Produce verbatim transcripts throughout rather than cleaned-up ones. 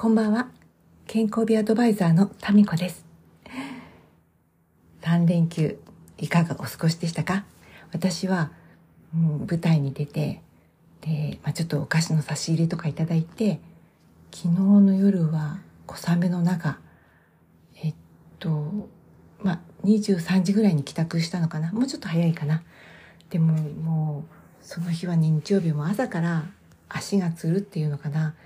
こんばんは。健康美アドバイザーのタミコです。さんれんきゅういかがお過ごしでしたか？私は、うん、舞台に出てで、まあ、ちょっとお菓子の差し入れとかいただいて、昨日の夜は小雨の中、えっとまあにじゅうさんじぐらいに帰宅したのかな、もうちょっと早いかな。でももうその日は日曜日も朝から足がつるっていうのかな、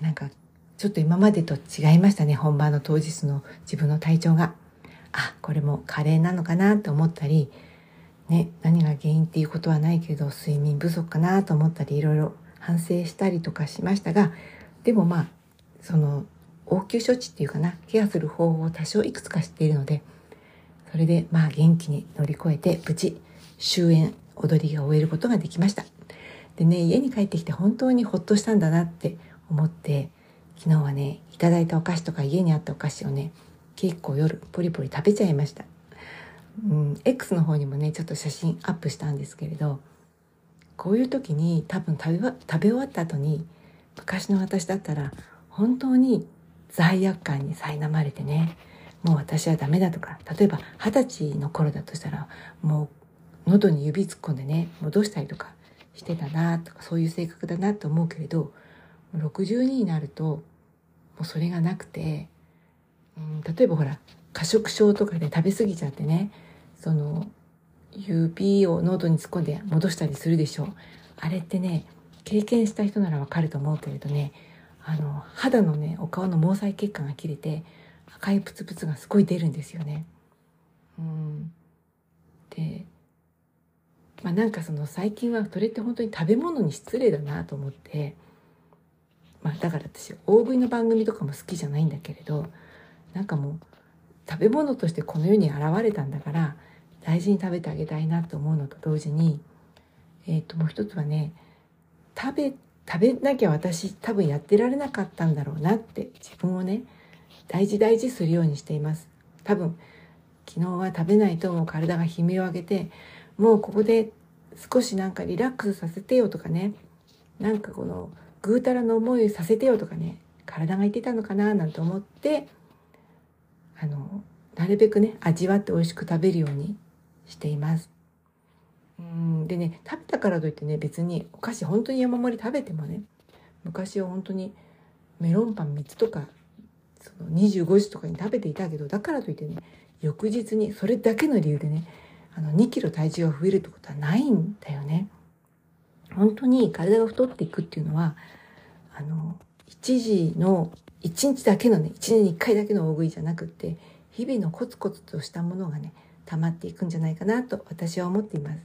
なんかちょっと今までと違いましたね。本番の当日の自分の体調が、あ、これも加齢なのかなと思ったりね、何が原因っていうことはないけど睡眠不足かなと思ったり、いろいろ反省したりとかしましたが、でもまあその応急処置っていうかな、ケアする方法を多少いくつか知っているので、それでまあ元気に乗り越えて無事終演踊りが終えることができました。でね、家に帰ってきて本当にほっとしたんだなって思って、昨日はね、いただいたお菓子とか家にあったお菓子をね、結構夜ポリポリ食べちゃいました。うん、X の方にもね、ちょっと写真アップしたんですけれど、こういう時に多分食べ、食べ終わった後に、昔の私だったら本当に罪悪感に苛まれてね、もう私はダメだとか、例えば二十歳の頃だとしたら、もう喉に指突っ込んでね、戻したりとかしてたなとか、そういう性格だなと思うけれど、ろくじゅうにになるともうそれがなくて、うん、例えばほら過食症とかで食べ過ぎちゃってね、その指を喉に突っ込んで戻したりするでしょう。あれってね、経験した人ならわかると思うけれどね、あの肌のね、お顔の毛細血管が切れて赤いプツプツがすごい出るんですよね。うん、で、まあ、なんかその最近はそれって本当に食べ物に失礼だなと思って。まあ、だから私大食いの番組とかも好きじゃないんだけれど、なんかもう食べ物としてこの世に現れたんだから大事に食べてあげたいなと思うのと同時に、えーともう一つはね、食べ食べなきゃ私多分やってられなかったんだろうなって、自分をね大事大事するようにしています。多分昨日は食べないともう体が悲鳴を上げて、もうここで少しなんかリラックスさせてよとかね、なんかこのぐうたらの思いさせてよとかね、体が言ってたのかななんて思って、あのなるべくね味わって美味しく食べるようにしています。うんでね、食べたからといってね、別にお菓子本当に山盛り食べてもね、昔は本当にメロンパンみっつとかそのにじゅうごじとかに食べていたけど、だからといってね翌日にそれだけの理由でね、あのにキロ体重が増えるってことはないんだよね。本当に体が太っていくっていうのは、あのいちじのいちにちだけのね、いちねんにいっかいだけの大食いじゃなくって、日々のコツコツとしたものがね溜まっていくんじゃないかなと私は思っています。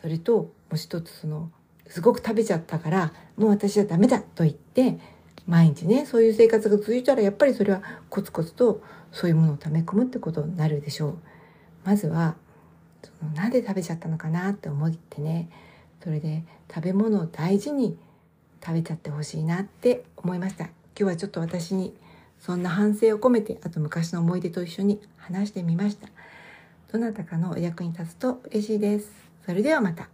それともう一つ、そのすごく食べちゃったからもう私はダメだと言って毎日ねそういう生活が続いたら、やっぱりそれはコツコツとそういうものを溜め込むってことになるでしょう。まずはそのなんで食べちゃったのかなって思ってね、それで食べ物を大事に食べちゃってほしいなって思いました。今日はちょっと私にそんな反省を込めて、あと昔の思い出と一緒に話してみました。どなたかのお役に立つと嬉しいです。それではまた。